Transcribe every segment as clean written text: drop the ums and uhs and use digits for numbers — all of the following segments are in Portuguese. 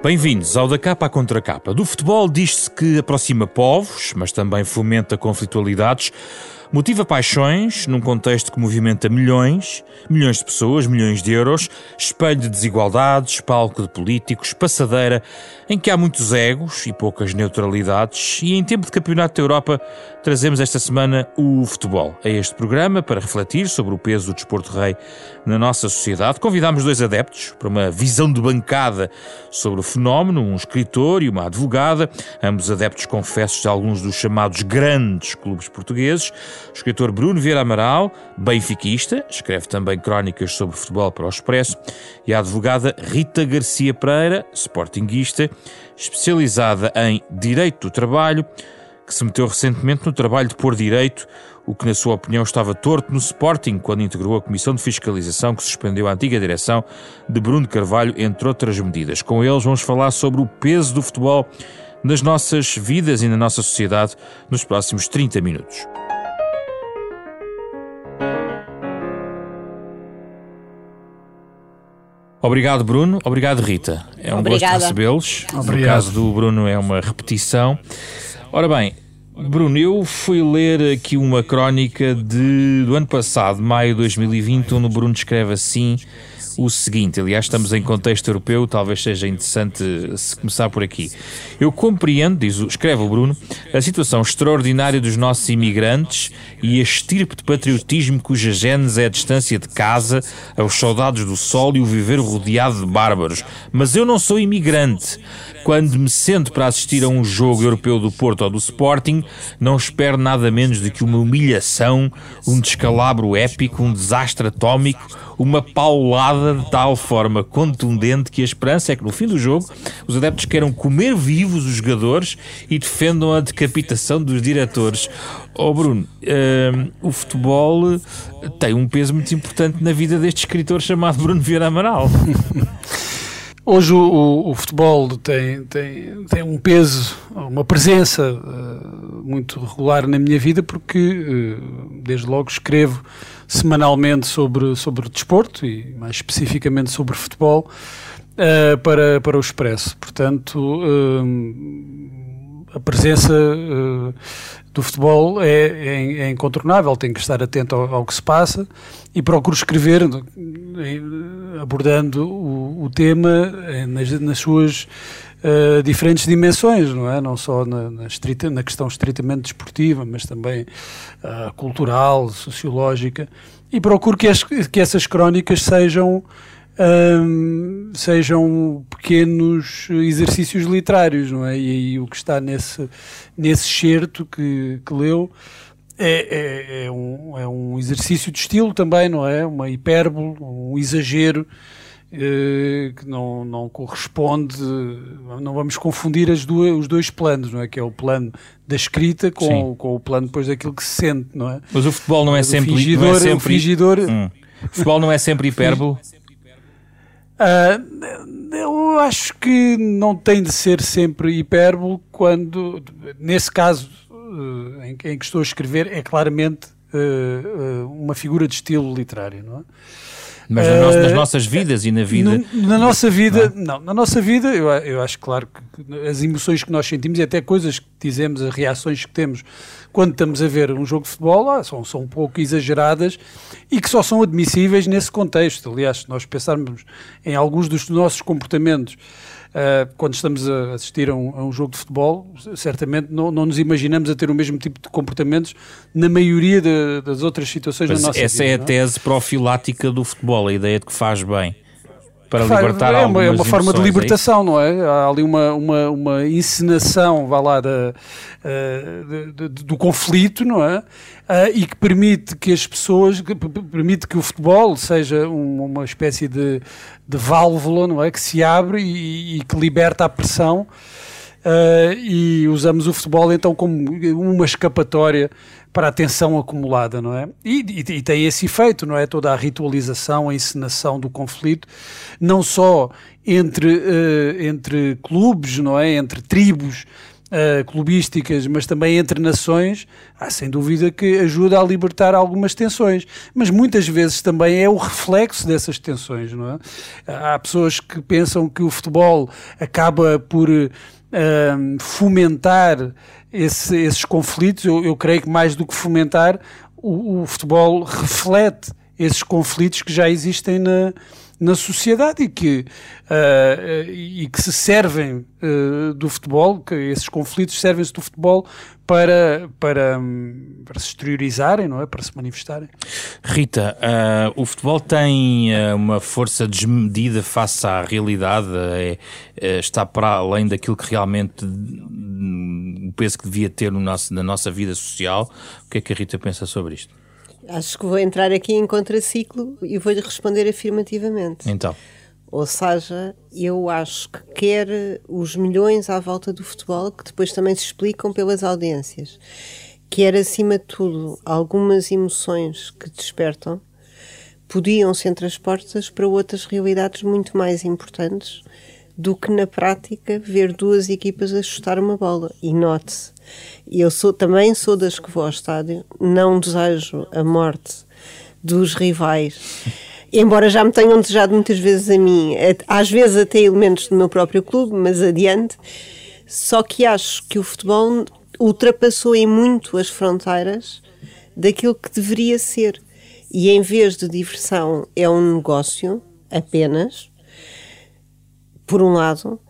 Bem-vindos ao Da Capa à Contra Capa. Do futebol diz-se que aproxima povos, mas também fomenta conflitualidades, motiva paixões num contexto que movimenta milhões de pessoas, milhões de euros, espelho de desigualdades, palco de políticos, passadeira, em que há muitos egos e poucas neutralidades. E em tempo de Campeonato da Europa, trazemos esta semana o futebol a este programa para refletir sobre o peso do desporto rei na nossa sociedade. Convidámos dois adeptos para uma visão de bancada sobre o fenómeno, um escritor e uma advogada, ambos adeptos confessos de alguns dos chamados grandes clubes portugueses. O escritor Bruno Vieira Amaral, benfiquista, escreve também crónicas sobre futebol para o Expresso, e a advogada Rita Garcia Pereira, sportinguista, especializada em Direito do Trabalho, que se meteu recentemente no trabalho de pôr direito o que, na sua opinião, estava torto no Sporting, quando integrou a Comissão de Fiscalização que suspendeu a antiga direção de Bruno de Carvalho, entre outras medidas. Com eles vamos falar sobre o peso do futebol nas nossas vidas e na nossa sociedade nos próximos 30 minutos. Obrigado, Bruno. Obrigado, Rita. É um gosto recebê-los. No caso do Bruno é uma repetição. Ora bem, Bruno, eu fui ler aqui uma crónica do ano passado, maio de 2020, onde o Bruno escreve assim o seguinte, aliás estamos em contexto europeu, talvez seja interessante se começar por aqui. Eu compreendo, escreve o Bruno, a situação extraordinária dos nossos imigrantes e a estirpe de patriotismo cuja genes é a distância de casa, aos soldados do sol e o viver rodeado de bárbaros. Mas eu não sou imigrante. Quando me sento para assistir a um jogo europeu do Porto ou do Sporting, não espero nada menos do que uma humilhação, um descalabro épico, um desastre atómico, uma paulada de tal forma contundente que a esperança é que no fim do jogo os adeptos queiram comer vivos os jogadores e defendam a decapitação dos diretores. Bruno, o futebol tem um peso muito importante na vida deste escritor chamado Bruno Vieira Amaral. Hoje o futebol tem um peso, uma presença muito regular na minha vida porque desde logo escrevo semanalmente sobre desporto e mais especificamente sobre futebol para o Expresso. Portanto, a presença do futebol é incontornável, tenho que estar atento ao que se passa e procuro escrever abordando o tema nas suas diferentes dimensões, não é? Não só na questão estritamente desportiva, mas também cultural, sociológica, e procuro que essas crónicas sejam pequenos exercícios literários, não é? E o que está nesse excerto que leu é um exercício de estilo também, não é? Uma hipérbole, um exagero, que não corresponde, não vamos confundir os dois planos, não é? Que é o plano da escrita com o plano depois daquilo que se sente, não é? Mas o futebol não é sempre fingidor, O futebol não é sempre hipérbole? Eu acho que não tem de ser sempre hipérbole quando, nesse caso em que estou a escrever, é claramente uma figura de estilo literário, não é? Mas nas nossas vidas e na vida... Na nossa vida, não. Na nossa vida, eu acho, claro, que as emoções que nós sentimos e até coisas que dizemos, as reações que temos quando estamos a ver um jogo de futebol, são um pouco exageradas e que só são admissíveis nesse contexto. Aliás, se nós pensarmos em alguns dos nossos comportamentos quando estamos a assistir a um jogo de futebol, certamente não nos imaginamos a ter o mesmo tipo de comportamentos na maioria das outras situações da nossa vida. Essa é a tese profilática do futebol, a ideia de que faz bem para libertar algumas emoções. É uma forma de libertação, não é? Há ali uma encenação, vá lá, do conflito, não é? E que permite que as pessoas, permite que o futebol seja uma espécie de válvula, não é? Que se abre e que liberta a pressão. E usamos o futebol então como uma escapatória para a tensão acumulada, não é? E tem esse efeito, não é? Toda a ritualização, a encenação do conflito, não só entre clubes, não é? Entre tribos, clubísticas, mas também entre nações, há sem dúvida que ajuda a libertar algumas tensões, mas muitas vezes também é o reflexo dessas tensões, não é? Há pessoas que pensam que o futebol acaba por fomentar esses conflitos. Eu creio que mais do que fomentar, o futebol reflete esses conflitos que já existem na sociedade e que se servem do futebol, que esses conflitos servem-se do futebol para se exteriorizarem, não é? Para se manifestarem. Rita, o futebol tem uma força desmedida face à realidade, está para além daquilo que realmente o peso que devia ter na nossa vida social. O que é que a Rita pensa sobre isto? Acho que vou entrar aqui em contraciclo e vou-lhe responder afirmativamente. Então. Ou seja, eu acho que quer os milhões à volta do futebol, que depois também se explicam pelas audiências, quer acima de tudo algumas emoções que despertam, podiam ser transportadas para outras realidades muito mais importantes do que na prática ver duas equipas a chutar uma bola. E note-se, eu também sou das que vou ao estádio, não desejo a morte dos rivais, embora já me tenham desejado muitas vezes a mim, às vezes até elementos do meu próprio clube, mas adiante. Só que acho que o futebol ultrapassou em muito as fronteiras daquilo que deveria ser, e em vez de diversão é um negócio apenas, por um lado.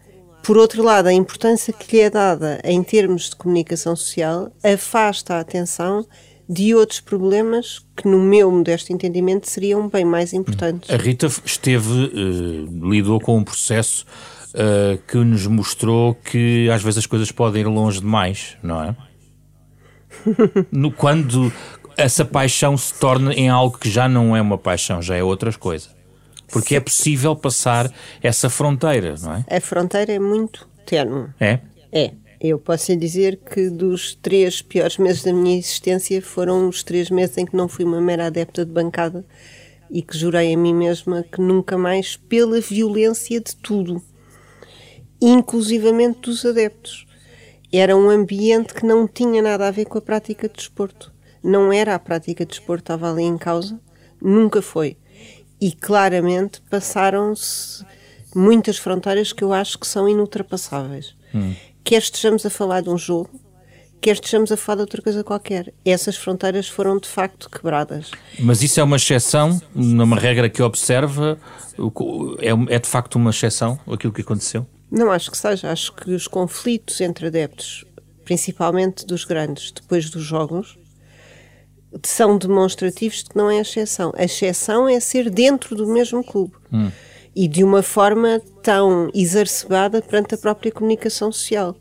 Por outro lado, a importância que lhe é dada em termos de comunicação social afasta a atenção de outros problemas que, no meu modesto entendimento, seriam bem mais importantes. A Rita lidou com um processo que nos mostrou que às vezes as coisas podem ir longe demais, não é? Quando essa paixão se torna em algo que já não é uma paixão, já é outras coisas. Porque é possível passar essa fronteira, não é? A fronteira é muito terno. É? É. Eu posso dizer que dos 3 piores meses da minha existência foram os 3 meses em que não fui uma mera adepta de bancada e que jurei a mim mesma que nunca mais, pela violência de tudo, inclusivamente dos adeptos. Era um ambiente que não tinha nada a ver com a prática de desporto. Não era a prática de desporto que estava ali em causa, nunca foi. E claramente passaram-se muitas fronteiras que eu acho que são inultrapassáveis. Quer estejamos a falar de um jogo, quer estejamos a falar de outra coisa qualquer. Essas fronteiras foram de facto quebradas. Mas isso é uma exceção, numa regra que observa, é de facto uma exceção aquilo que aconteceu? Não acho que seja, acho que os conflitos entre adeptos, principalmente dos grandes, depois dos jogos, são demonstrativos de que não é exceção. A exceção é ser dentro do mesmo clube e de uma forma tão exacerbada perante a própria comunicação social.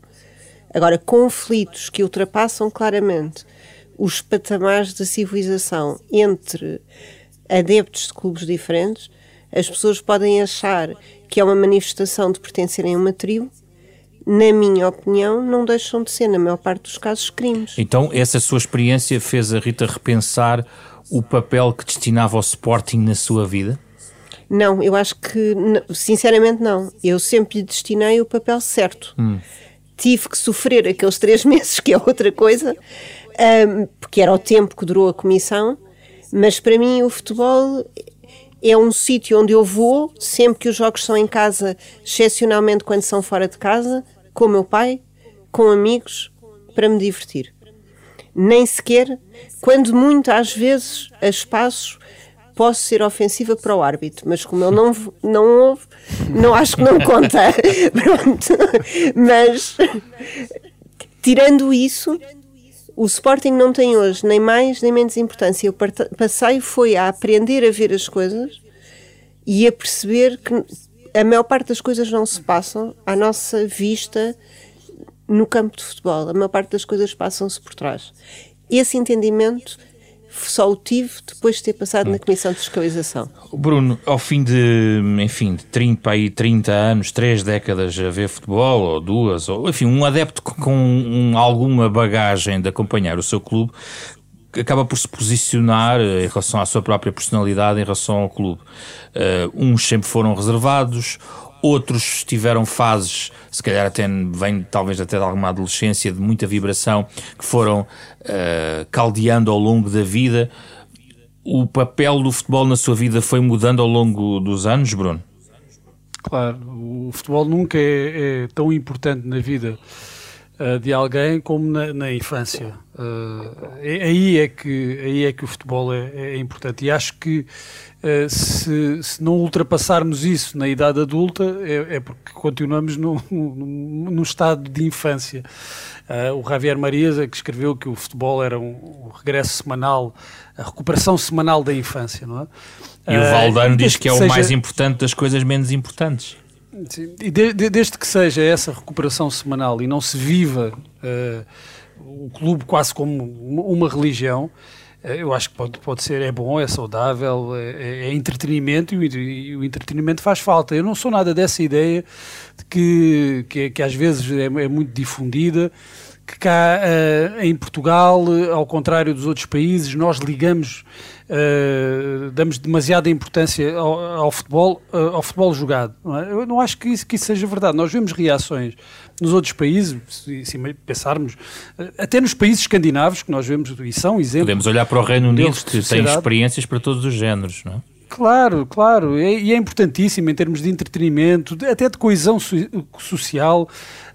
Agora, conflitos que ultrapassam claramente os patamares da civilização entre adeptos de clubes diferentes, as pessoas podem achar que é uma manifestação de pertencerem a uma tribo. Na minha opinião, não deixam de ser, na maior parte dos casos, crimes. Então, essa sua experiência fez a Rita repensar o papel que destinava ao Sporting na sua vida? Não, eu acho que, sinceramente, não. Eu sempre lhe destinei o papel certo. Tive que sofrer aqueles 3 meses, que é outra coisa, porque era o tempo que durou a comissão, mas para mim o futebol é um sítio onde eu vou, sempre que os jogos são em casa, excepcionalmente quando são fora de casa, com o meu pai, com amigos, para me divertir. Nem sequer, quando muito às vezes, a espaços, posso ser ofensiva para o árbitro, mas como eu não ouve, não acho que não conta. Pronto. Mas, tirando isso, o Sporting não tem hoje nem mais nem menos importância. Eu passei foi a aprender a ver as coisas e a perceber que a maior parte das coisas não se passam à nossa vista no campo de futebol. A maior parte das coisas passam-se por trás. Esse entendimento só o tive depois de ter passado na Comissão de Fiscalização. Bruno, ao fim de 30 anos, 3 décadas a ver futebol, ou 2, ou enfim, um adepto com alguma bagagem de acompanhar o seu clube, acaba por se posicionar em relação à sua própria personalidade, em relação ao clube. Uns sempre foram reservados, Outros tiveram fases, se calhar até vem talvez até de alguma adolescência, de muita vibração, que foram caldeando ao longo da vida. O papel do futebol na sua vida foi mudando ao longo dos anos, Bruno? Claro, o futebol nunca é tão importante na vida de alguém como na infância. Aí é que o futebol é importante, e acho que se não ultrapassarmos isso na idade adulta é porque continuamos num estado de infância. O Javier Marías é que escreveu que o futebol era um regresso semanal, a recuperação semanal da infância, não é? E o Valdano diz que é o mais importante das coisas menos importantes. Sim. E desde que seja essa recuperação semanal e não se viva o clube quase como uma religião, eu acho que pode ser, é bom, é saudável, é entretenimento, e o entretenimento faz falta. Eu não sou nada dessa ideia de que às vezes é muito difundida, que cá em Portugal, ao contrário dos outros países, nós ligamos, damos demasiada importância ao futebol jogado. Não é? Eu não acho que isso seja verdade. Nós vemos reações nos outros países, se pensarmos, até nos países escandinavos, que nós vemos, e são exemplos. Podemos olhar para o Reino Unido, que tem experiências para todos os géneros, não é? Claro, claro, e é importantíssimo em termos de entretenimento, até de coesão social,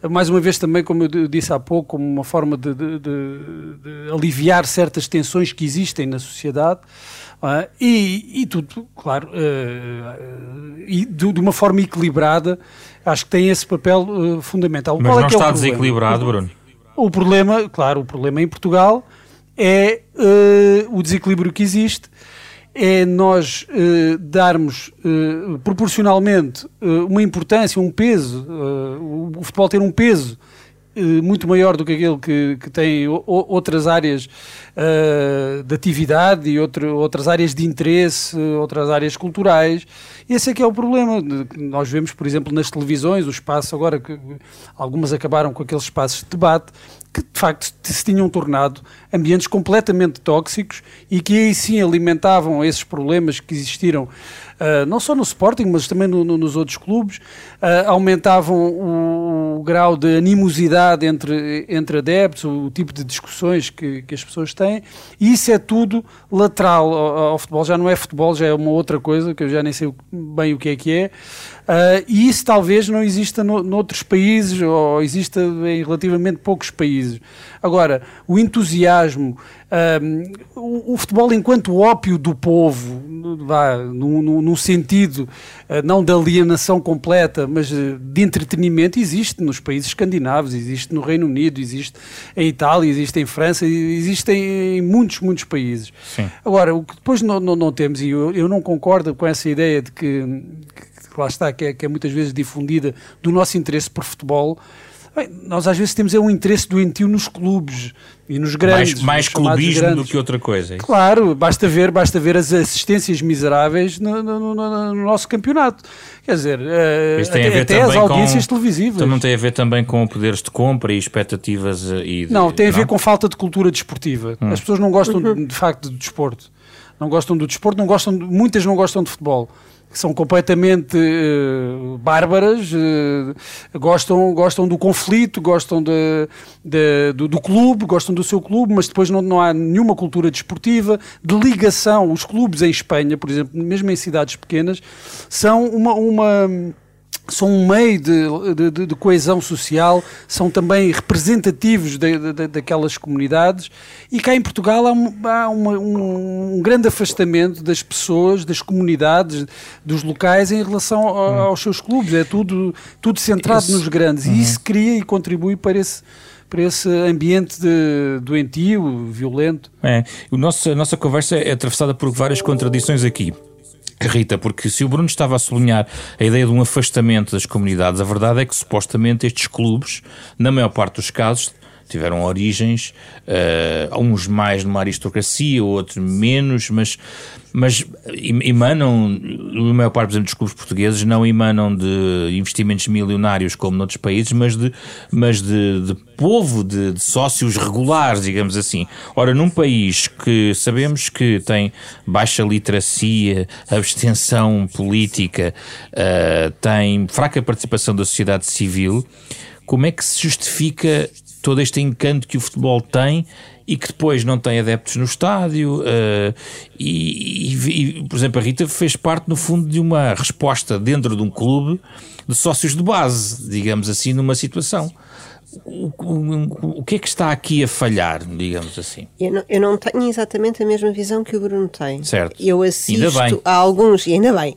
mais uma vez também, como eu disse há pouco, como uma forma de aliviar certas tensões que existem na sociedade, e tudo, claro, e de uma forma equilibrada, acho que tem esse papel fundamental. Mas não está desequilibrado, Bruno? O problema, claro, em Portugal é o desequilíbrio que existe, é nós darmos proporcionalmente uma importância, um peso, o futebol ter um peso muito maior do que aquele que tem outras áreas de atividade e outras áreas de interesse, outras áreas culturais. Esse é que é o problema. Nós vemos, por exemplo, nas televisões, o espaço agora, que algumas acabaram com aqueles espaços de debate, que de facto se tinham tornado ambientes completamente tóxicos e que aí sim alimentavam esses problemas que existiram, não só no Sporting, mas também nos outros clubes, aumentavam o grau de animosidade entre adeptos, o tipo de discussões que as pessoas têm, e isso é tudo lateral ao futebol, já não é futebol, já é uma outra coisa, que eu já nem sei bem o que é, e isso talvez não exista noutros países, ou exista em relativamente poucos países. Agora, o entusiasmo, o futebol enquanto ópio do povo, num sentido não de alienação completa, mas de entretenimento, existe nos países escandinavos, existe no Reino Unido, existe em Itália, existe em França, existe em muitos países. Sim. Agora, o que depois não temos, e eu não concordo com essa ideia de que lá está, que é muitas vezes difundida, do nosso interesse por futebol. Bem, nós às vezes temos um interesse doentio nos clubes e nos grandes. Mais nos clubismo grandes do que outra coisa. É isso? Claro, basta ver as assistências miseráveis no nosso campeonato. Quer dizer, até as audiências televisivas. Então não tem a ver também com poderes de compra e expectativas? Não, tem a ver com falta de cultura desportiva. As pessoas não gostam de facto do desporto. Não gostam do desporto, muitas não gostam de futebol. Que são completamente bárbaras, gostam do conflito, gostam do clube, gostam do seu clube, mas depois não há nenhuma cultura desportiva, de ligação. Os clubes em Espanha, por exemplo, mesmo em cidades pequenas, são são um meio de coesão social, são também representativos daquelas comunidades, e cá em Portugal há um grande afastamento das pessoas, das comunidades, dos locais em relação aos seus clubes. É tudo centrado nos grandes, e isso cria e contribui para esse ambiente doentio, violento. A nossa conversa é atravessada por várias contradições aqui, Rita, porque se o Bruno estava a sublinhar a ideia de um afastamento das comunidades, a verdade é que supostamente estes clubes, na maior parte dos casos, tiveram origens, uns mais numa aristocracia, outros menos, mas emanam, a maior parte, por exemplo, dos clubes portugueses não emanam de investimentos milionários como noutros países, mas de povo, de sócios regulares, digamos assim. Ora, num país que sabemos que tem baixa literacia, abstenção política, tem fraca participação da sociedade civil, como é que se justifica todo este encanto que o futebol tem e que depois não tem adeptos no estádio? Por exemplo, a Rita fez parte, no fundo, de uma resposta dentro de um clube de sócios de base, digamos assim, numa situação. O que é que está aqui a falhar, digamos assim? Eu não tenho exatamente a mesma visão que o Bruno tem. Certo. Eu assisto a alguns, e ainda bem,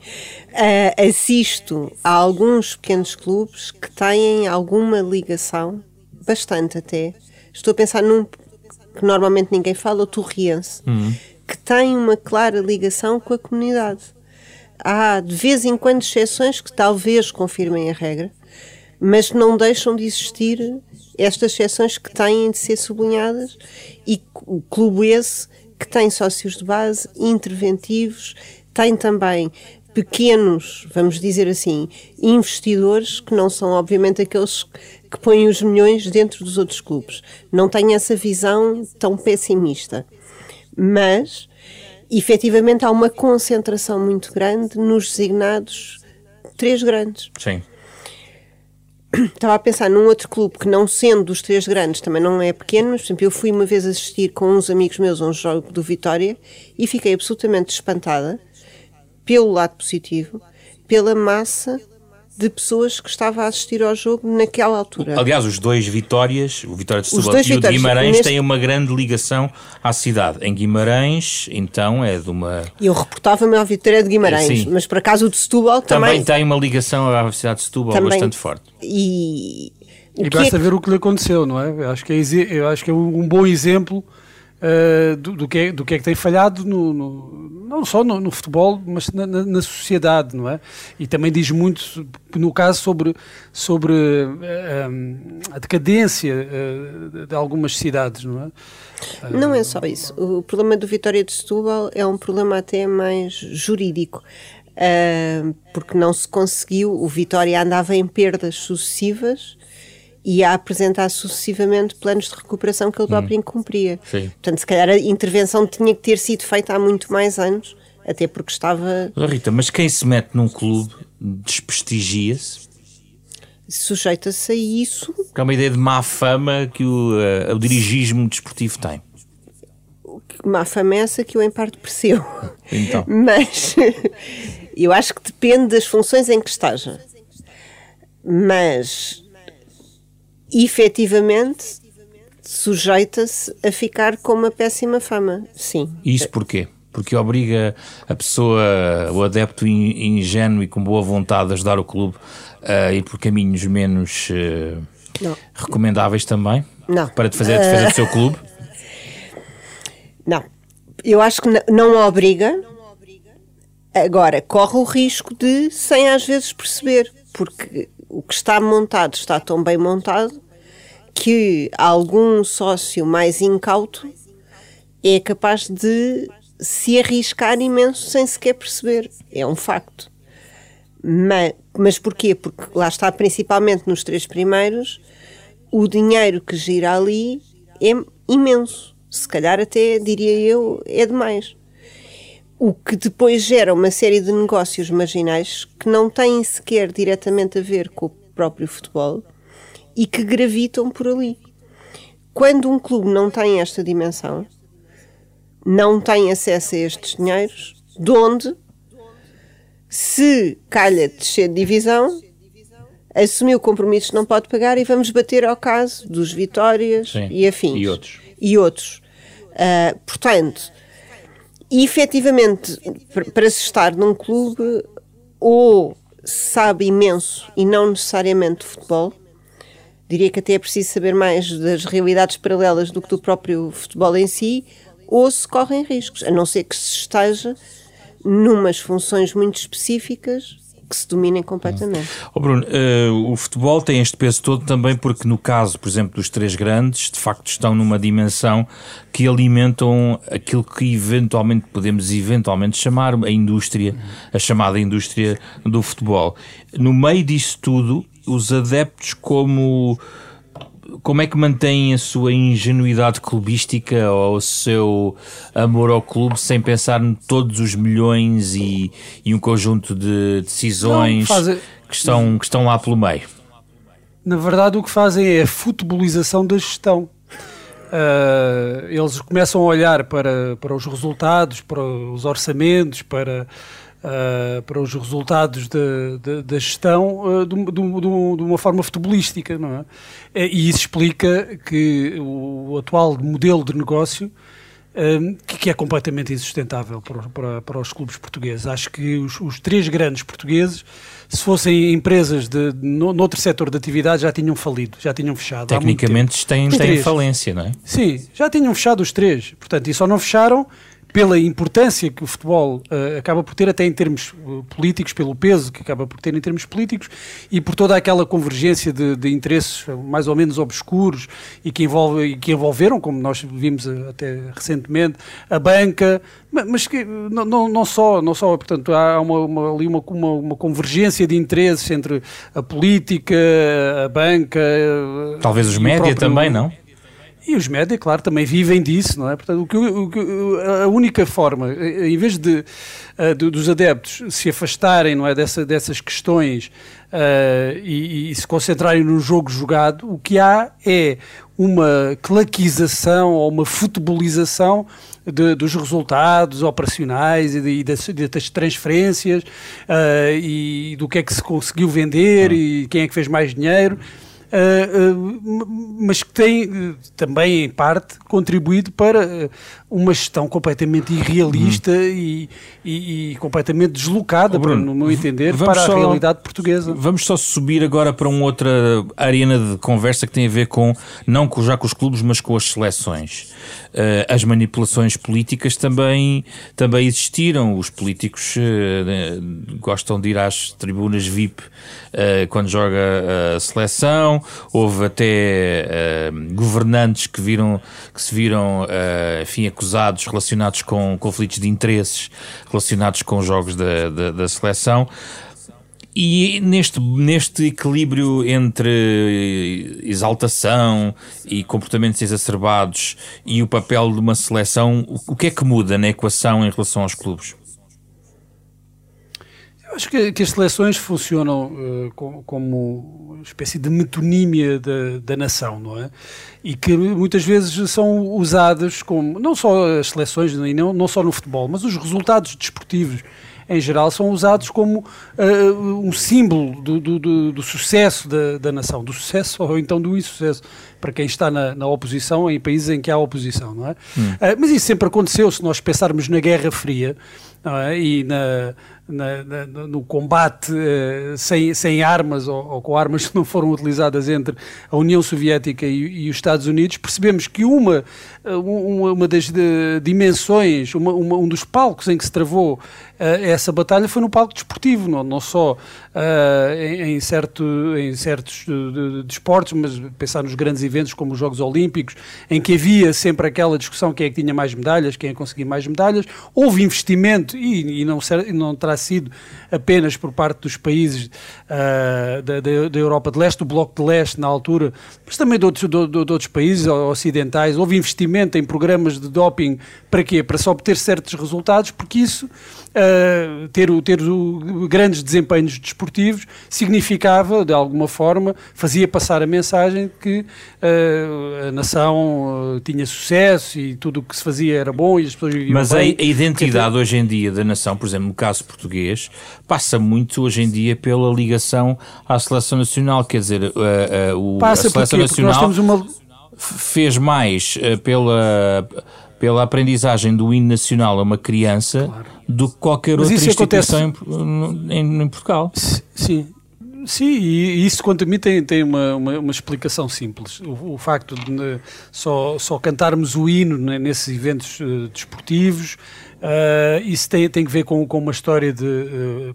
assisto a alguns pequenos clubes que têm alguma ligação, bastante até. Estou a pensar num que normalmente ninguém fala, o Torriense, que tem uma clara ligação com a comunidade. Há de vez em quando exceções que talvez confirmem a regra, mas não deixam de existir estas exceções que têm de ser sublinhadas, e o clube esse que tem sócios de base, interventivos, tem também pequenos, vamos dizer assim, investidores, que não são obviamente aqueles que põem os milhões dentro dos outros clubes. Não tem essa visão tão pessimista, mas efetivamente há uma concentração muito grande nos designados três grandes. Sim. Estava a pensar num outro clube que, não sendo dos três grandes, também não é pequeno, mas, por exemplo, eu fui uma vez assistir com uns amigos meus a um jogo do Vitória e fiquei absolutamente espantada, pelo lado positivo, pela massa de pessoas que estava a assistir ao jogo naquela altura. Aliás, os dois Vitórias, o Vitória de Setúbal e o de Guimarães, têm uma grande ligação à cidade. Em Guimarães, então, é de uma... Eu reportava-me ao Vitória de Guimarães, mas por acaso o de Setúbal também... Também tem uma ligação à cidade de Setúbal também, bastante forte. E basta ver o que lhe aconteceu, não é? Eu acho que é um bom exemplo do que é que tem falhado não só no futebol, mas na sociedade, não é? E também diz muito, no caso, sobre a decadência de algumas cidades, não é? Não é só isso. O problema do Vitória de Setúbal é um problema até mais jurídico, porque não se conseguiu, o Vitória andava em perdas sucessivas e a apresentar sucessivamente planos de recuperação que ele próprio incumpria. Sim. Portanto, se calhar a intervenção tinha que ter sido feita há muito mais anos, até porque estava... Rita, mas quem se mete num clube desprestigia-se? Sujeita-se a isso. Porque há uma ideia de má fama que o dirigismo desportivo tem. Má fama é essa que eu em parte percebo. Então. Mas eu acho que depende das funções em que esteja. Mas... efetivamente sujeita-se a ficar com uma péssima fama, sim. E isso porquê? Porque obriga a pessoa, o adepto ingênuo e com boa vontade de ajudar o clube a ir por caminhos menos recomendáveis também? Não. Para fazer a defesa do seu clube? Não. Eu acho que não obriga. Agora, corre o risco de, sem às vezes perceber, porque... o que está montado está tão bem montado que algum sócio mais incauto é capaz de se arriscar imenso sem sequer perceber. É um facto. Mas porquê? Porque lá está, principalmente nos três primeiros, o dinheiro que gira ali é imenso. Se calhar até, diria eu, é demais. O que depois gera uma série de negócios marginais que não têm sequer diretamente a ver com o próprio futebol e que gravitam por ali. Quando um clube não tem esta dimensão, não tem acesso a estes dinheiros, de onde, se calha de descer de divisão, assumiu compromissos que não pode pagar, e vamos bater ao caso dos Vitórias, sim, e afins. E outros. Portanto... e efetivamente, para se estar num clube, ou se sabe imenso e não necessariamente de futebol, diria que até é preciso saber mais das realidades paralelas do que do próprio futebol em si, ou se correm riscos, a não ser que se esteja numas funções muito específicas que se dominem completamente. Oh Bruno, o futebol tem este peso todo também porque no caso, por exemplo, dos três grandes, de facto estão numa dimensão que alimentam aquilo que eventualmente podemos chamar a indústria, a chamada indústria do futebol. No meio disso tudo, os adeptos como é que mantém a sua ingenuidade clubística ou o seu amor ao clube sem pensar em todos os milhões e um conjunto de decisões que estão lá pelo meio? Na verdade, o que fazem é a futebolização da gestão. Eles começam a olhar para os resultados, para os orçamentos, para os resultados da gestão de uma forma futebolística, não é? E isso explica que o atual modelo de negócio, que é completamente insustentável para os clubes portugueses. Acho que os três grandes portugueses, se fossem empresas noutro setor de atividade, já tinham falido, já tinham fechado. Tecnicamente têm falência, não é? Sim, já tinham fechado os três, portanto, e só não fecharam pela importância que o futebol acaba por ter até em termos políticos, pelo peso que acaba por ter em termos políticos e por toda aquela convergência de interesses mais ou menos obscuros e que envolveram, como nós vimos até recentemente, a banca, mas que não só, portanto, há uma convergência de interesses entre a política, a banca... Talvez os média também, não? E os média, claro, também vivem disso, não é? Portanto, a única forma, em vez dos adeptos se afastarem, não é, dessas questões e se concentrarem no jogo jogado, o que há é uma claquização ou uma futebolização dos resultados operacionais e das transferências e do que é que se conseguiu vender e quem é que fez mais dinheiro. Mas que tem também, em parte, contribuído para uma gestão completamente irrealista e completamente deslocada, Bruno, no meu entender, para a realidade portuguesa. Vamos só subir agora para uma outra arena de conversa que tem a ver não já com os clubes, mas com as seleções. As manipulações políticas também existiram. Os políticos gostam de ir às tribunas VIP quando joga a seleção. Houve até governantes que se viram acusados relacionados com conflitos de interesses relacionados com jogos da seleção. E neste equilíbrio entre exaltação e comportamentos exacerbados e o papel de uma seleção, o que é que muda na equação em relação aos clubes? Acho que as seleções funcionam como uma espécie de metonímia da nação, não é? E que muitas vezes são usadas como, não só as seleções, não só no futebol, mas os resultados desportivos em geral são usados como um símbolo do sucesso da nação, do sucesso ou então do insucesso, para quem está na oposição, em países em que há oposição, não é? Mas isso sempre aconteceu, se nós pensarmos na Guerra Fria, não é? E no combate sem armas ou com armas que não foram utilizadas entre a União Soviética e os Estados Unidos, percebemos que uma das dimensões, um dos palcos em que se travou essa batalha foi no palco desportivo, não só em certos desportos, mas pensar nos grandes eventos como os Jogos Olímpicos, em que havia sempre aquela discussão quem é que tinha mais medalhas, quem é que conseguia mais medalhas, houve investimento e não terá sido apenas por parte dos países da Europa de Leste, do Bloco de Leste na altura, mas também de outros países ocidentais. Houve investimento em programas de doping para quê? Para só obter certos resultados, porque isso, ter grandes desempenhos desportivos, significava, de alguma forma, fazia passar a mensagem que a nação tinha sucesso e tudo o que se fazia era bom e as pessoas viviam bem. Mas a identidade hoje em dia da nação, por exemplo, no caso português, passa muito hoje em dia pela ligação à seleção nacional, quer dizer, a seleção nacional fez mais pela aprendizagem do hino nacional a uma criança, claro, do que qualquer outra instituição em Portugal. Sim. Sim, e isso quanto a mim tem uma explicação simples. O facto de só cantarmos o hino, né, nesses eventos desportivos, isso tem que ver com uma história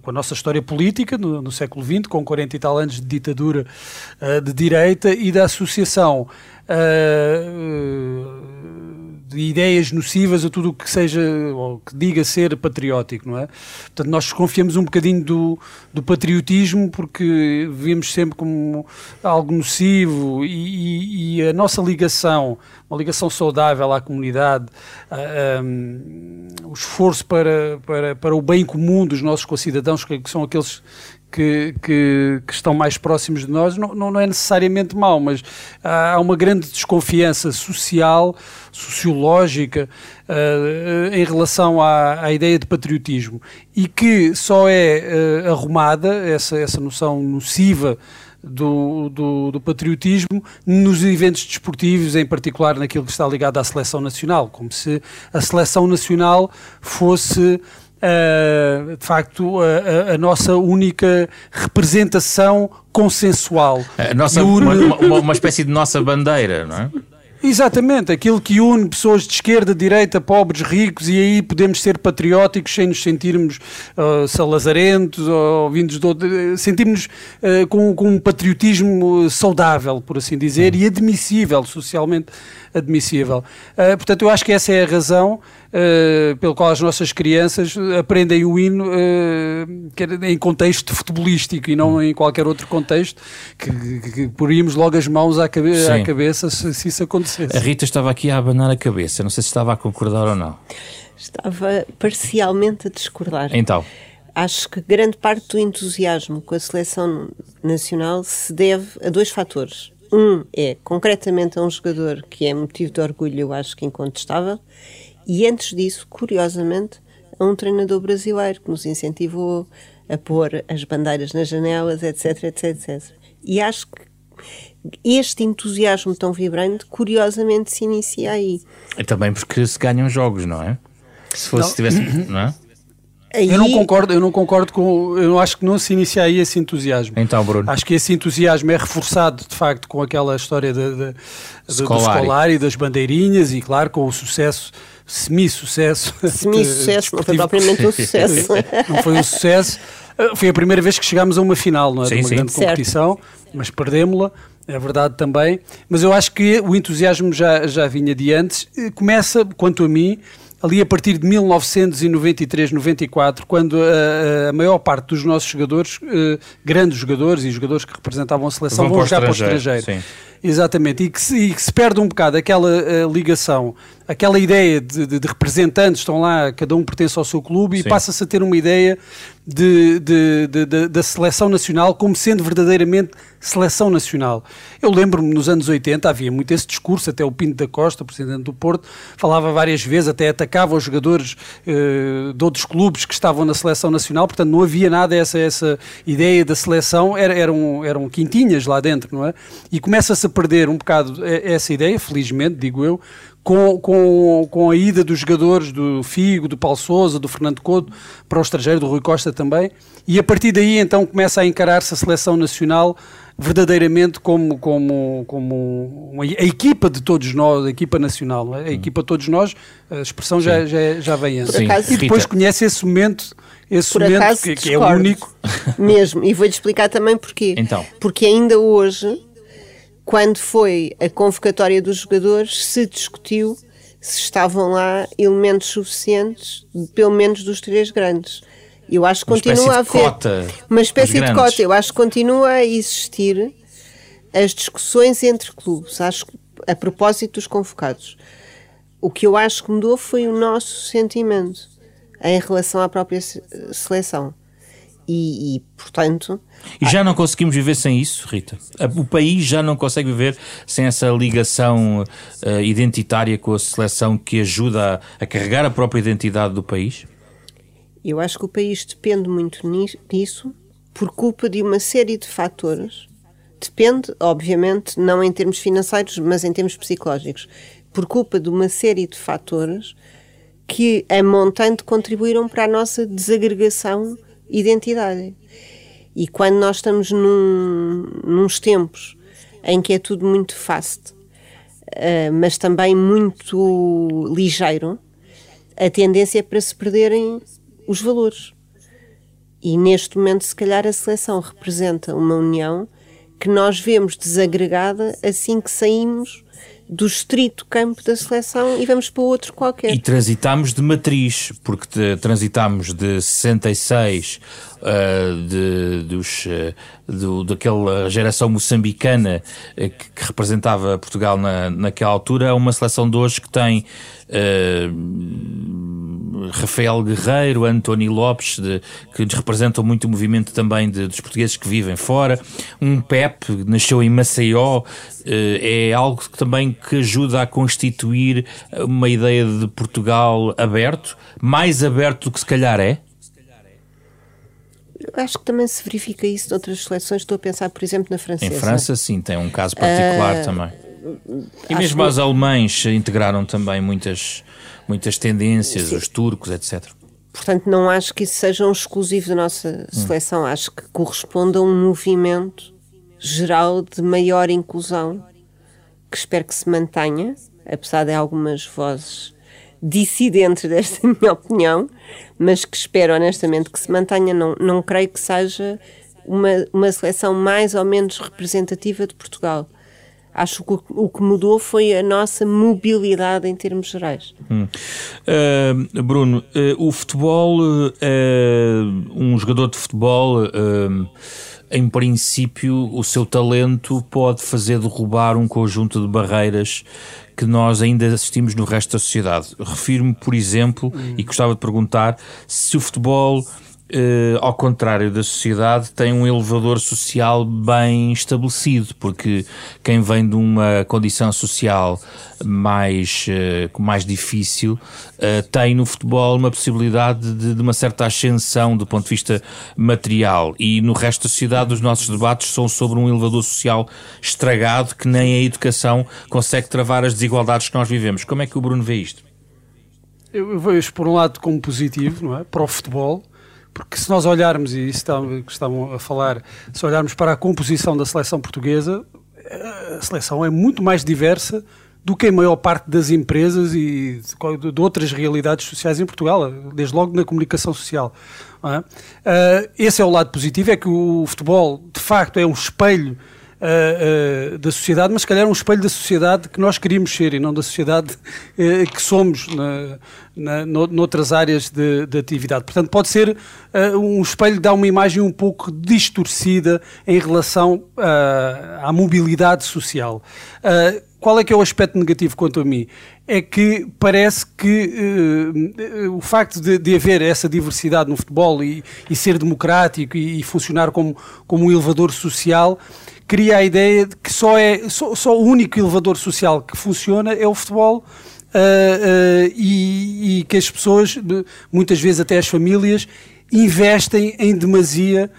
com a nossa história política no século XX, com 40 e tal anos de ditadura de direita e da associação de ideias nocivas a tudo o que seja, ou que diga ser patriótico, não é? Portanto, nós desconfiamos um bocadinho do patriotismo porque vemos sempre como algo nocivo e a nossa ligação, uma ligação saudável à comunidade, o esforço para o bem comum dos nossos concidadãos, que são aqueles que estão mais próximos de nós, não é necessariamente mau, mas há uma grande desconfiança social, sociológica, em relação à ideia de patriotismo, e que só é arrumada, essa noção nociva do patriotismo, nos eventos desportivos, em particular naquilo que está ligado à seleção nacional, como se a seleção nacional fosse de facto a nossa única representação consensual, a nossa, uma espécie de nossa bandeira, não é? Exatamente, aquilo que une pessoas de esquerda, direita, pobres, ricos, e aí podemos ser patrióticos sem nos sentirmos salazarentos ou vindos de outro, sentirmos com um patriotismo saudável, por assim dizer, e admissível, socialmente admissível. Portanto, eu acho que essa é a razão pelo qual as nossas crianças aprendem o hino em contexto futebolístico e não em qualquer outro contexto, que poríamos logo as mãos à cabeça se isso acontecesse. A Rita estava aqui a abanar a cabeça, não sei se estava a concordar ou não. Estava parcialmente a discordar. Então, acho que grande parte do entusiasmo com a seleção nacional se deve a dois fatores. Um é concretamente a um jogador que é motivo de orgulho, eu acho que incontestável. E antes disso, curiosamente, a um treinador brasileiro que nos incentivou a pôr as bandeiras nas janelas, etc, etc, etc. E acho que este entusiasmo tão vibrante, curiosamente, se inicia aí. É também porque se ganham jogos, não é? Se tivesse, não é? Aí... Eu não acho que não se inicia aí esse entusiasmo. Então, Bruno. Acho que esse entusiasmo é reforçado, de facto, com aquela história do Escolari e das bandeirinhas e, claro, com o sucesso, semi-sucesso. Semi-sucesso, não foi propriamente um sucesso. Não foi um sucesso. Foi a primeira vez que chegámos a uma final, não é? Sim, de uma grande competição, mas perdemos-la. É verdade também. Mas eu acho que o entusiasmo já vinha de antes. Começa, quanto a mim, ali a partir de 1993, 94, quando a maior parte dos nossos jogadores, grandes jogadores e jogadores que representavam a seleção, vão jogar para o estrangeiro. Sim. Exatamente, e que se perde um bocado aquela ligação, aquela ideia de representantes, estão lá, cada um pertence ao seu clube. Sim. E passa-se a ter uma ideia da seleção nacional como sendo verdadeiramente seleção nacional. Eu lembro-me, nos anos 80 havia muito esse discurso, até o Pinto da Costa, presidente do Porto, falava várias vezes, até atacava os jogadores de outros clubes que estavam na seleção nacional. Portanto, não havia nada essa ideia da seleção, eram quintinhas lá dentro, não é? E começa-se a perder um bocado essa ideia, felizmente, digo eu, com a ida dos jogadores do Figo, do Paulo Sousa, do Fernando Couto para o estrangeiro, do Rui Costa também, e a partir daí então começa a encarar-se a seleção nacional verdadeiramente como a equipa de todos nós, a equipa nacional, não é? A equipa de todos nós, a expressão já vem antes. E depois conhece esse momento, que é o único. Mesmo, e vou-lhe explicar também porquê. Então. Porque ainda hoje, quando foi a convocatória dos jogadores, se discutiu se estavam lá elementos suficientes, pelo menos dos três grandes. Eu acho que continua a haver uma espécie de cota. Eu acho que continua a existir as discussões entre clubes, acho, a propósito dos convocados. O que eu acho que mudou foi o nosso sentimento em relação à própria seleção. E portanto... E já não conseguimos viver sem isso, Rita? O país já não consegue viver sem essa ligação identitária com a seleção, que ajuda a carregar a própria identidade do país? Eu acho que o país depende muito disso, por culpa de uma série de fatores. Depende, obviamente, não em termos financeiros, mas em termos psicológicos. Por culpa de uma série de fatores que, a montante, contribuíram para a nossa desagregação identitária. E quando nós estamos nos tempos em que é tudo muito fácil, mas também muito ligeiro, a tendência é para se perderem os valores. E neste momento, se calhar, a seleção representa uma união que nós vemos desagregada assim que saímos do estrito campo da seleção e vamos para outro qualquer. E transitámos de matriz, porque transitámos de 66, daquela geração moçambicana que representava Portugal naquela altura, a uma seleção de hoje que tem Rafael Guerreiro, António Lopes, que representam muito o movimento também dos portugueses que vivem fora. Um Pepe, nasceu em Maceió, é algo que também que ajuda a constituir uma ideia de Portugal aberto, mais aberto do que se calhar é? Eu acho que também se verifica isso de outras seleções. Estou a pensar, por exemplo, na francesa. Em França, sim, tem um caso particular também. E mesmo os alemães integraram também muitas tendências, sim. Os turcos, etc. Portanto, não acho que isso seja um exclusivo da nossa seleção. Acho que corresponde a um movimento geral de maior inclusão, que espero que se mantenha, apesar de algumas vozes dissidentes desta minha opinião, mas que espero honestamente que se mantenha. Não creio que seja uma seleção mais ou menos representativa de Portugal. Acho que o que mudou foi a nossa mobilidade em termos gerais. Bruno, o futebol, um jogador de futebol, em princípio, o seu talento pode fazer derrubar um conjunto de barreiras que nós ainda assistimos no resto da sociedade. Refiro-me, por exemplo, e gostava de perguntar se o futebol, ao contrário da sociedade, tem um elevador social bem estabelecido, porque quem vem de uma condição social mais difícil tem no futebol uma possibilidade de uma certa ascensão do ponto de vista material, e no resto da sociedade os nossos debates são sobre um elevador social estragado que nem a educação consegue travar as desigualdades que nós vivemos. Como é que o Bruno vê isto? Eu vejo por um lado como positivo, não é? Para o futebol, porque se nós olharmos, e isso que estavam a falar, se olharmos para a composição da seleção portuguesa, a seleção é muito mais diversa do que a maior parte das empresas e de outras realidades sociais em Portugal, desde logo na comunicação social. Esse é o lado positivo, é que o futebol de facto é um espelho da sociedade, mas se calhar um espelho da sociedade que nós queríamos ser e não da sociedade que somos noutras áreas de atividade. Portanto, pode ser um espelho que dá uma imagem um pouco distorcida em relação à mobilidade social. Qual é que é o aspecto negativo quanto a mim? É que parece que o facto de haver essa diversidade no futebol e ser democrático e funcionar como um elevador social, cria a ideia de que só o único elevador social que funciona é o futebol. E que as pessoas, muitas vezes até as famílias, investem em demasia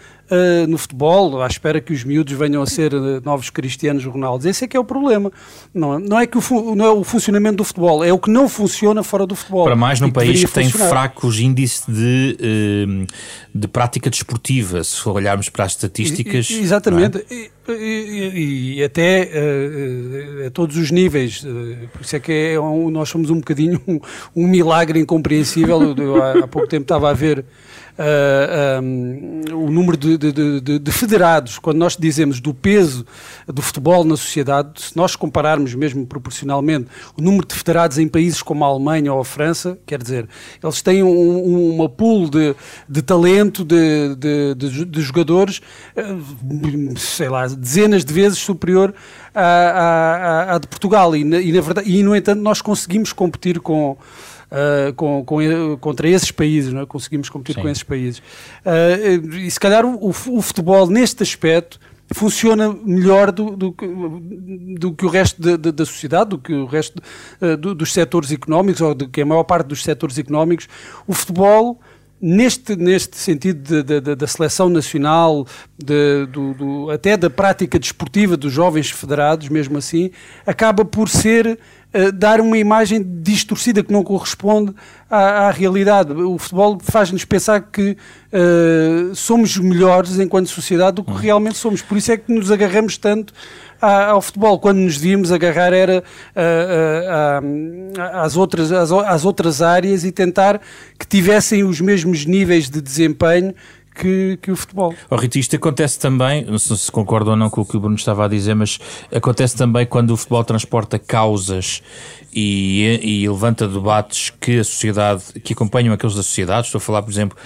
no futebol, à espera que os miúdos venham a ser novos Cristianos Ronaldos. Esse é que é o problema. Não é que não é o funcionamento do futebol, é o que não funciona fora do futebol. Para mais num país que tem fracos índices de prática desportiva, se olharmos para as estatísticas. Exatamente. E até a todos os níveis, por isso é que nós somos um bocadinho um milagre incompreensível. Há pouco tempo estava a ver o número de federados. Quando nós dizemos do peso do futebol na sociedade, se nós compararmos mesmo proporcionalmente o número de federados em países como a Alemanha ou a França, quer dizer, eles têm uma pool de talento, de jogadores, sei lá, dezenas de vezes superior à de Portugal, e na verdade, e no entanto nós conseguimos competir contra esses países, não é? Conseguimos competir, sim, com esses países. E se calhar o futebol neste aspecto funciona melhor do que o resto da sociedade, do que o resto dos setores económicos, ou do que a maior parte dos setores económicos. O futebol, neste sentido da seleção nacional, até da prática desportiva dos jovens federados, mesmo assim, acaba por ser dar uma imagem distorcida que não corresponde à realidade. O futebol faz-nos pensar que somos melhores enquanto sociedade do que realmente somos. Por isso é que nos agarramos tanto ao futebol. Quando nos devíamos agarrar era às outras áreas e tentar que tivessem os mesmos níveis de desempenho que o futebol. Oh, Rita, isto acontece também, não sei se concordo ou não com o que o Bruno estava a dizer, mas acontece também quando o futebol transporta causas e levanta debates que a sociedade, que acompanham aqueles da sociedade. Estou a falar, por exemplo,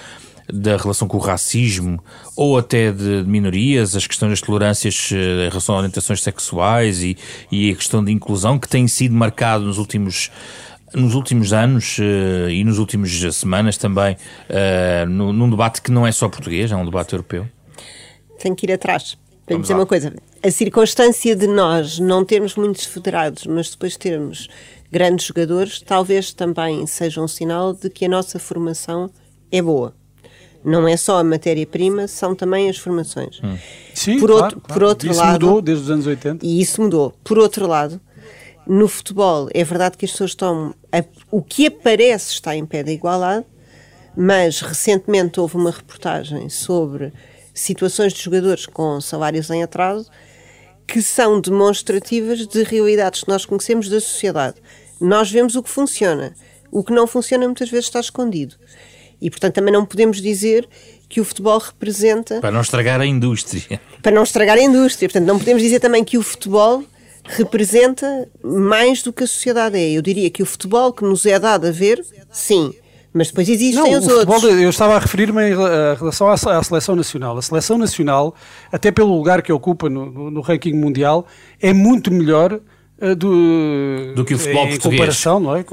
da relação com o racismo, ou até de minorias, as questões das tolerâncias em relação a orientações sexuais e a questão de inclusão, que tem sido marcado nos últimos anos e nos últimos semanas também, num debate que não é só português, é um debate europeu. Tenho que ir atrás. Tenho que dizer uma coisa. A circunstância de nós não termos muitos federados, mas depois termos grandes jogadores, talvez também seja um sinal de que a nossa formação é boa. Não é só a matéria-prima, são também as formações. Sim, por outro lado, isso mudou desde os anos 80. E isso mudou. Por outro lado, no futebol é verdade que as pessoas estão... O que aparece está em pé da igualdade, mas recentemente houve uma reportagem sobre situações de jogadores com salários em atraso que são demonstrativas de realidades que nós conhecemos da sociedade. Nós vemos o que funciona. O que não funciona muitas vezes está escondido. E, portanto, também não podemos dizer que o futebol representa... Para não estragar a indústria. Para não estragar a indústria. Portanto, não podemos dizer também que o futebol representa mais do que a sociedade é. Eu diria que o futebol que nos é dado a ver, sim, mas depois existem os outros. Eu estava a referir-me em relação à seleção nacional. A seleção nacional, até pelo lugar que ocupa no ranking mundial, é muito melhor do que o futebol português. Em comparação, não é?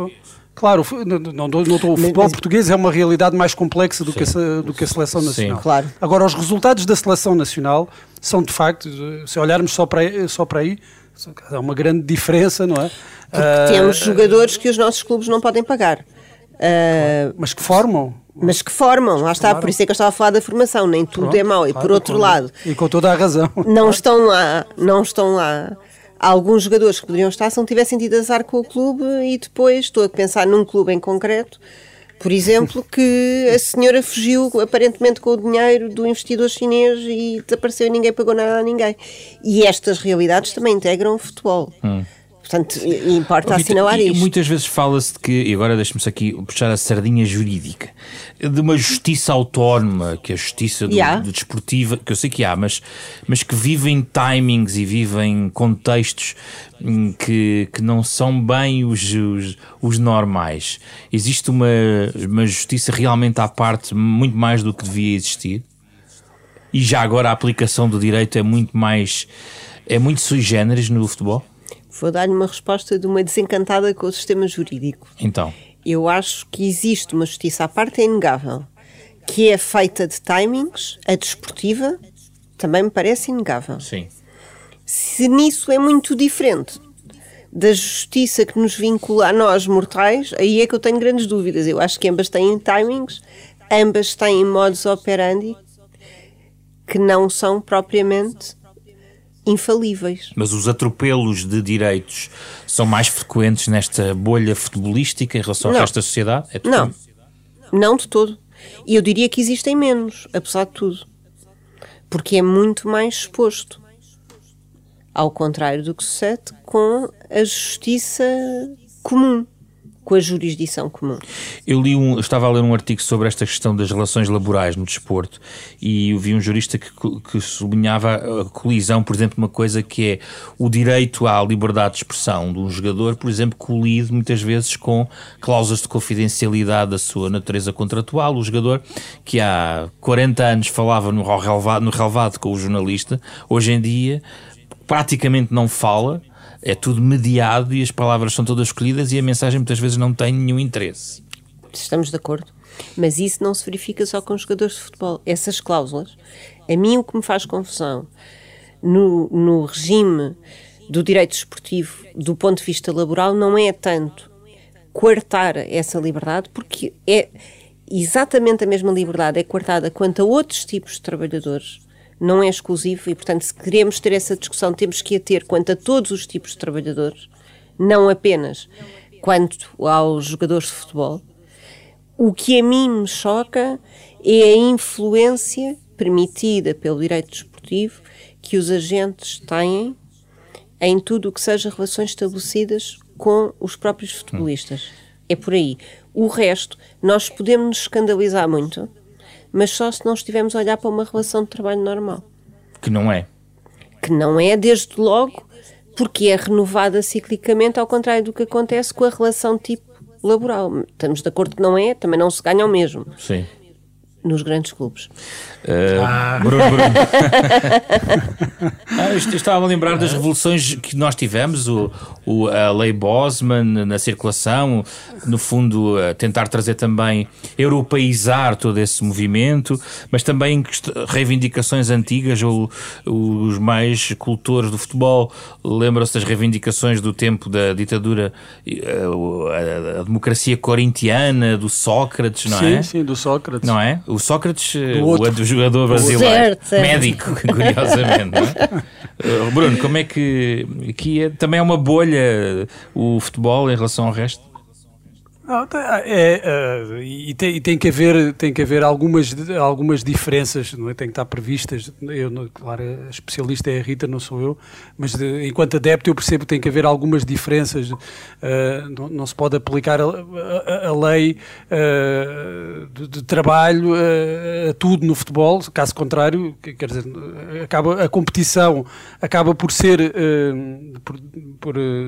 Claro, o futebol português é uma realidade mais complexa do que a seleção nacional. Sim, claro. Agora, os resultados da seleção nacional são, de facto, se olharmos só para aí, é uma grande diferença, não é? Porque temos jogadores que os nossos clubes não podem pagar. Claro. Mas que formam. Mas que formam, lá está, claro. Por isso é que eu estava a falar da formação, nem tudo é mau. E claro, por outro lado... E com toda a razão. Não estão lá... Alguns jogadores que poderiam estar se não tivessem tido azar com o clube, e depois estou a pensar num clube em concreto, por exemplo, que a senhora fugiu aparentemente com o dinheiro do investidor chinês e desapareceu e ninguém pagou nada a ninguém. E estas realidades também integram o futebol. Portanto, importa assinalar isto. Muitas vezes fala-se de que, e agora deixe-me aqui puxar a sardinha jurídica, de uma justiça autónoma, que é a justiça do desportiva, que eu sei que há, mas que vive em timings e vive em contextos que não são bem os normais. Existe uma justiça realmente à parte, muito mais do que devia existir, e já agora a aplicação do direito é muito sui generis no futebol? Vou dar-lhe uma resposta de uma desencantada com o sistema jurídico. Então. Eu acho que existe uma justiça à parte, é inegável, que é feita de timings. A desportiva também me parece inegável. Sim. Se nisso é muito diferente da justiça que nos vincula a nós mortais, aí é que eu tenho grandes dúvidas. Eu acho que ambas têm timings, ambas têm modus operandi que não são propriamente infalíveis. Mas os atropelos de direitos são mais frequentes nesta bolha futebolística em relação ao resto da sociedade? É não, não de todo. E eu diria que existem menos, apesar de tudo, porque é muito mais exposto, ao contrário do que sucede com a justiça comum, com a jurisdição comum. Eu estava a ler um artigo sobre esta questão das relações laborais no desporto, e eu vi um jurista que sublinhava a colisão, por exemplo, de uma coisa que é o direito à liberdade de expressão de um jogador, por exemplo, colide muitas vezes com cláusulas de confidencialidade da sua natureza contratual. O jogador que há 40 anos falava no relvado com o jornalista, hoje em dia praticamente não fala. É tudo mediado e as palavras são todas escolhidas e a mensagem muitas vezes não tem nenhum interesse. Estamos de acordo. Mas isso não se verifica só com os jogadores de futebol. Essas cláusulas, a mim o que me faz confusão no regime do direito desportivo, do ponto de vista laboral, não é tanto coartar essa liberdade, porque é exatamente a mesma liberdade, é coartada quanto a outros tipos de trabalhadores. Não é exclusivo e, portanto, se queremos ter essa discussão, temos que a ter quanto a todos os tipos de trabalhadores, não apenas quanto aos jogadores de futebol. O que a mim me choca é a influência permitida pelo direito desportivo que os agentes têm em tudo o que seja relações estabelecidas com os próprios futebolistas. É por aí. O resto, nós podemos nos escandalizar muito, mas só se não estivermos a olhar para uma relação de trabalho normal. Que não é. Que não é, desde logo, porque é renovada ciclicamente, ao contrário do que acontece com a relação tipo laboral. Estamos de acordo que não é, também não se ganha o mesmo. Sim. Nos grandes clubes. Bruno. Estava a lembrar das revoluções que nós tivemos, a Lei Bosman na circulação, no fundo tentar trazer também, europeizar todo esse movimento, mas também reivindicações antigas, os mais cultores do futebol lembram-se das reivindicações do tempo da ditadura, a democracia corintiana, do Sócrates, não é? Sim, do Sócrates. Não é? O Sócrates, o jogador brasileiro, médico, curiosamente. Não é? Bruno, como é que aqui também é uma bolha o futebol em relação ao resto? Não, tem que haver algumas diferenças, não é? Tem que estar previstas. A especialista é a Rita, não sou eu, mas enquanto adepto eu percebo que tem que haver algumas diferenças. Não se pode aplicar a lei de trabalho a tudo no futebol, caso contrário, quer dizer, a competição acaba por ser,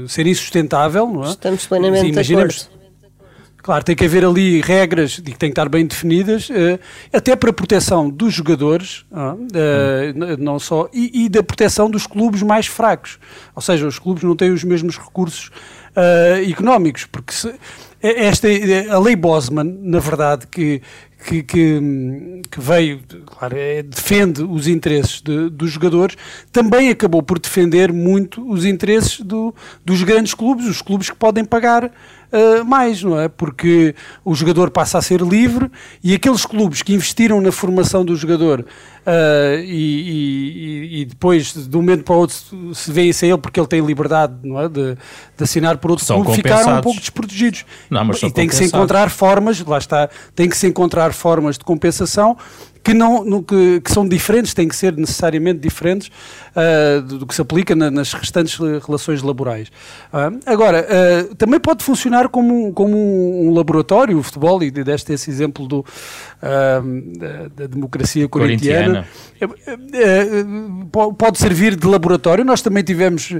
ser insustentável, não é? Estamos plenamente de acordo. Claro, tem que haver ali regras que têm que estar bem definidas, até para a proteção dos jogadores, não só, e da proteção dos clubes mais fracos. Ou seja, os clubes não têm os mesmos recursos económicos, porque a Lei Bosman, na verdade, que veio, claro, defende os interesses dos jogadores, também acabou por defender muito os interesses dos grandes clubes, os clubes que podem pagar mais, não é? Porque o jogador passa a ser livre e aqueles clubes que investiram na formação do jogador e depois de um momento para o outro se vêem sem ele porque ele tem liberdade, não é? de assinar por outro clube, ficaram um pouco desprotegidos. Não, mas e tem que se encontrar formas, lá está, tem que se encontrar formas de compensação que são diferentes, têm que ser necessariamente diferentes do que se aplica nas restantes relações laborais. Agora, também pode funcionar como um laboratório, o futebol, e deste esse exemplo da democracia corintiana. Pode servir de laboratório. Nós também tivemos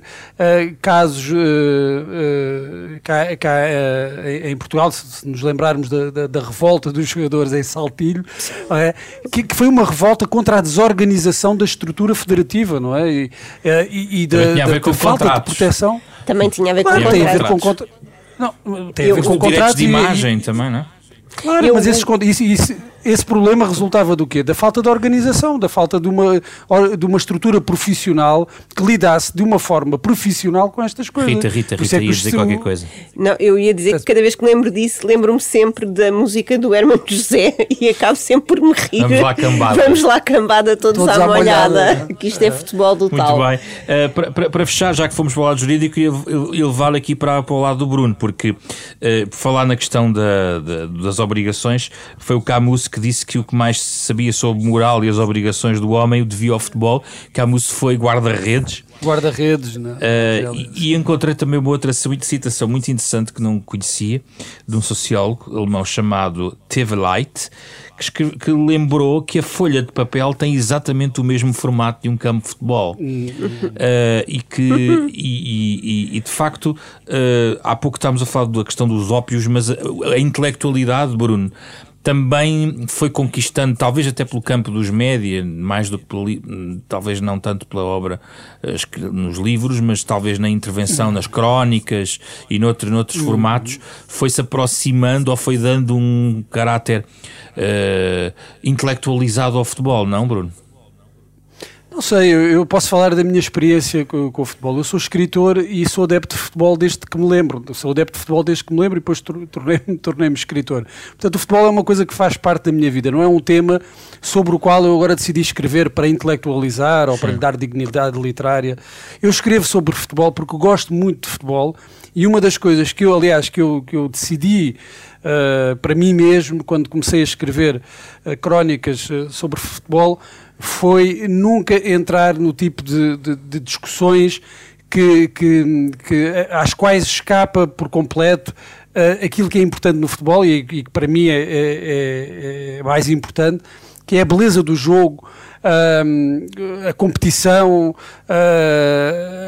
casos cá em Portugal, se nos lembrarmos da revolta dos jogadores em Saltilho, que foi uma revolta contra a desorganização da estrutura federativa, não é? E da falta de proteção. Também tinha a ver com contratos. Não, tem a ver com contratos de imagem também, não é? Claro, mas esse problema resultava do quê? Da falta de organização, da falta de uma estrutura profissional que lidasse de uma forma profissional com estas coisas. Rita, ias dizer qualquer coisa. Não, eu ia dizer que cada vez que lembro disso, lembro-me sempre da música do Herman José e acabo sempre por me rir. Vamos lá cambada, todos à molhada, que isto é futebol do tal. Muito bem. Para fechar, já que fomos para o lado jurídico, eu levar aqui para o lado do Bruno, porque falar na questão das obrigações, foi o Camus que disse que o que mais se sabia sobre moral e as obrigações do homem o devia ao futebol. Camus foi guarda-redes, né? E encontrei também uma outra citação muito interessante que não conhecia, de um sociólogo alemão chamado Theweleit, que lembrou que a folha de papel tem exatamente o mesmo formato de um campo de futebol. E de facto, há pouco estávamos a falar da questão dos ópios, mas a intelectualidade, Bruno, também foi conquistando, talvez até pelo campo dos média, mais do que talvez não tanto pela obra nos livros, mas talvez na intervenção nas crónicas e noutros formatos, foi-se aproximando ou foi dando um caráter intelectualizado ao futebol, não, Bruno? Não sei, eu posso falar da minha experiência com o futebol. Eu sou escritor e sou adepto de futebol desde que me lembro. Sou adepto de futebol desde que me lembro e depois tornei-me escritor. Portanto, o futebol é uma coisa que faz parte da minha vida. Não é um tema sobre o qual eu agora decidi escrever para intelectualizar ou para lhe dar dignidade literária. Eu escrevo sobre futebol porque gosto muito de futebol e uma das coisas que eu, aliás, que eu decidi para mim mesmo quando comecei a escrever crónicas sobre futebol foi nunca entrar no tipo de discussões que às quais escapa por completo aquilo que é importante no futebol e que para mim é mais importante, que é a beleza do jogo, a competição,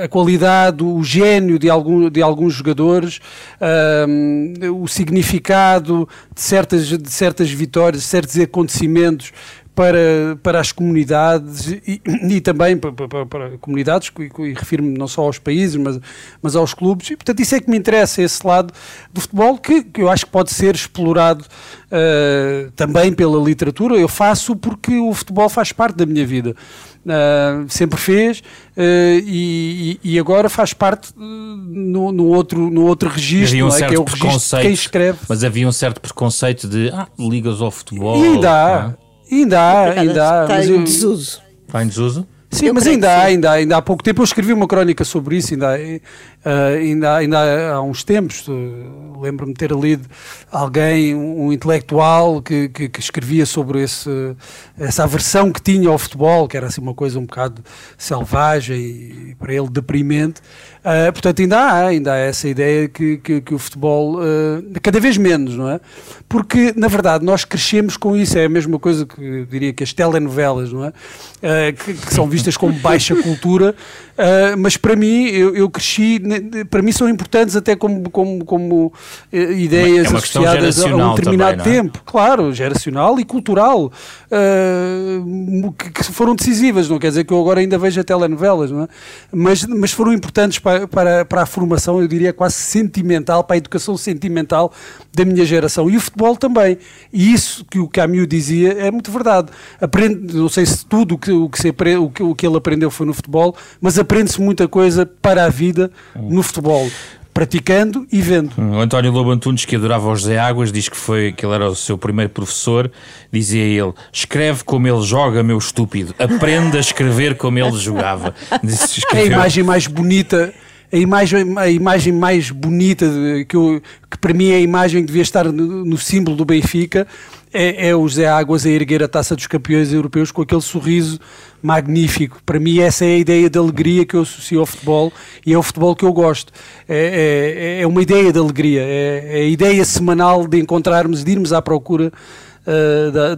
a qualidade, o gênio de alguns jogadores, o significado de certas vitórias, de certos acontecimentos para as comunidades e também para comunidades, e refiro-me não só aos países, mas aos clubes, e portanto isso é que me interessa, esse lado do futebol, que eu acho que pode ser explorado também pela literatura. Eu faço porque o futebol faz parte da minha vida, sempre fez, e agora faz parte no outro registro, havia um certo que é o registro de quem escreve. Mas havia um certo preconceito de ligas ao futebol. E dá... Ainda há. Está em desuso. Está em desuso? Sim, mas ainda há pouco tempo eu escrevi uma crónica sobre isso, ainda há uns tempos. Lembro-me de ter lido alguém, um intelectual que escrevia sobre essa aversão que tinha ao futebol, que era assim uma coisa um bocado selvagem e para ele deprimente. Portanto, ainda há essa ideia que o futebol, cada vez menos, não é? Porque, na verdade, nós crescemos com isso. É a mesma coisa que, eu diria, que as telenovelas, não é? Que são vistas como baixa cultura, mas para mim, eu cresci, para mim são importantes até como ideias associadas a um determinado também, tempo. É? Claro, geracional e cultural, que foram decisivas, não quer dizer que eu agora ainda veja telenovelas, não é? Mas foram importantes para a formação, eu diria quase sentimental, para a educação sentimental da minha geração, e o futebol também. E isso que o Camus dizia é muito verdade. Aprende, não sei se tudo o que ele aprendeu foi no futebol, mas aprende-se muita coisa para a vida no futebol, praticando e vendo. O António Lobo Antunes, que adorava o José Águas, diz que ele era o seu primeiro professor, dizia ele: escreve como ele joga, meu estúpido, aprenda a escrever como ele jogava. É a imagem mais bonita que para mim é a imagem que devia estar no símbolo do Benfica. É o José Águas a erguer a taça dos campeões europeus com aquele sorriso magnífico. Para mim essa é a ideia de alegria que eu associo ao futebol, e é o futebol que eu gosto. É uma ideia de alegria, é a ideia semanal de encontrarmos, de irmos à procura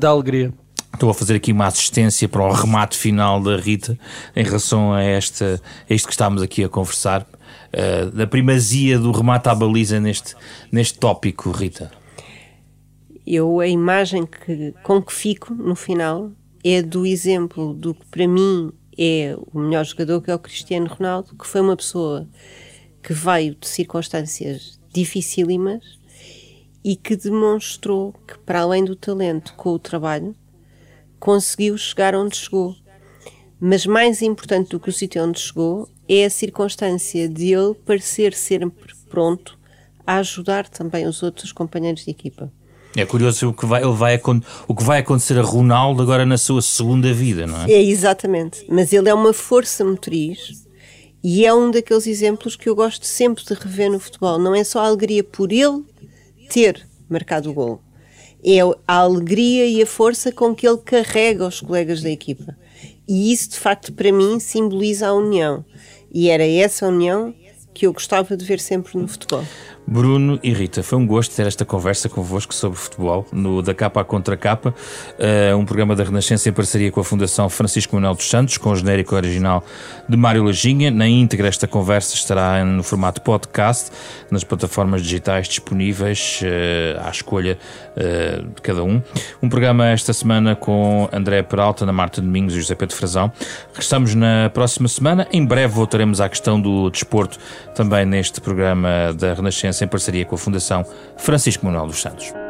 da alegria. Estou a fazer aqui uma assistência para o remate final da Rita em relação a isto que estamos aqui a conversar, da primazia do remate à baliza neste tópico, Rita. A imagem com que fico no final é do exemplo do que para mim é o melhor jogador, que é o Cristiano Ronaldo, que foi uma pessoa que veio de circunstâncias dificílimas e que demonstrou que, para além do talento, com o trabalho, conseguiu chegar onde chegou. Mas mais importante do que o sítio onde chegou é a circunstância de ele parecer sempre pronto a ajudar também os outros companheiros de equipa. É curioso o que vai acontecer a Ronaldo agora na sua segunda vida, não é? É, exatamente. Mas ele é uma força motriz e é um daqueles exemplos que eu gosto sempre de rever no futebol. Não é só a alegria por ele ter marcado o gol. É a alegria e a força com que ele carrega os colegas da equipa. E isso, de facto, para mim, simboliza a união. E era essa união que eu gostava de ver sempre no futebol. Bruno e Rita, foi um gosto ter esta conversa convosco sobre futebol no Da Capa à Contra Capa, um programa da Renascença em parceria com a Fundação Francisco Manuel dos Santos, com o genérico original de Mário Lajinha. Na íntegra esta conversa estará no formato podcast, nas plataformas digitais disponíveis à escolha de cada um. Um programa esta semana com André Peralta, Ana Marta Domingos e José Pedro Frazão. Regressamos na próxima semana. Em breve voltaremos à questão do desporto, também neste programa da Renascença em parceria com a Fundação Francisco Manuel dos Santos.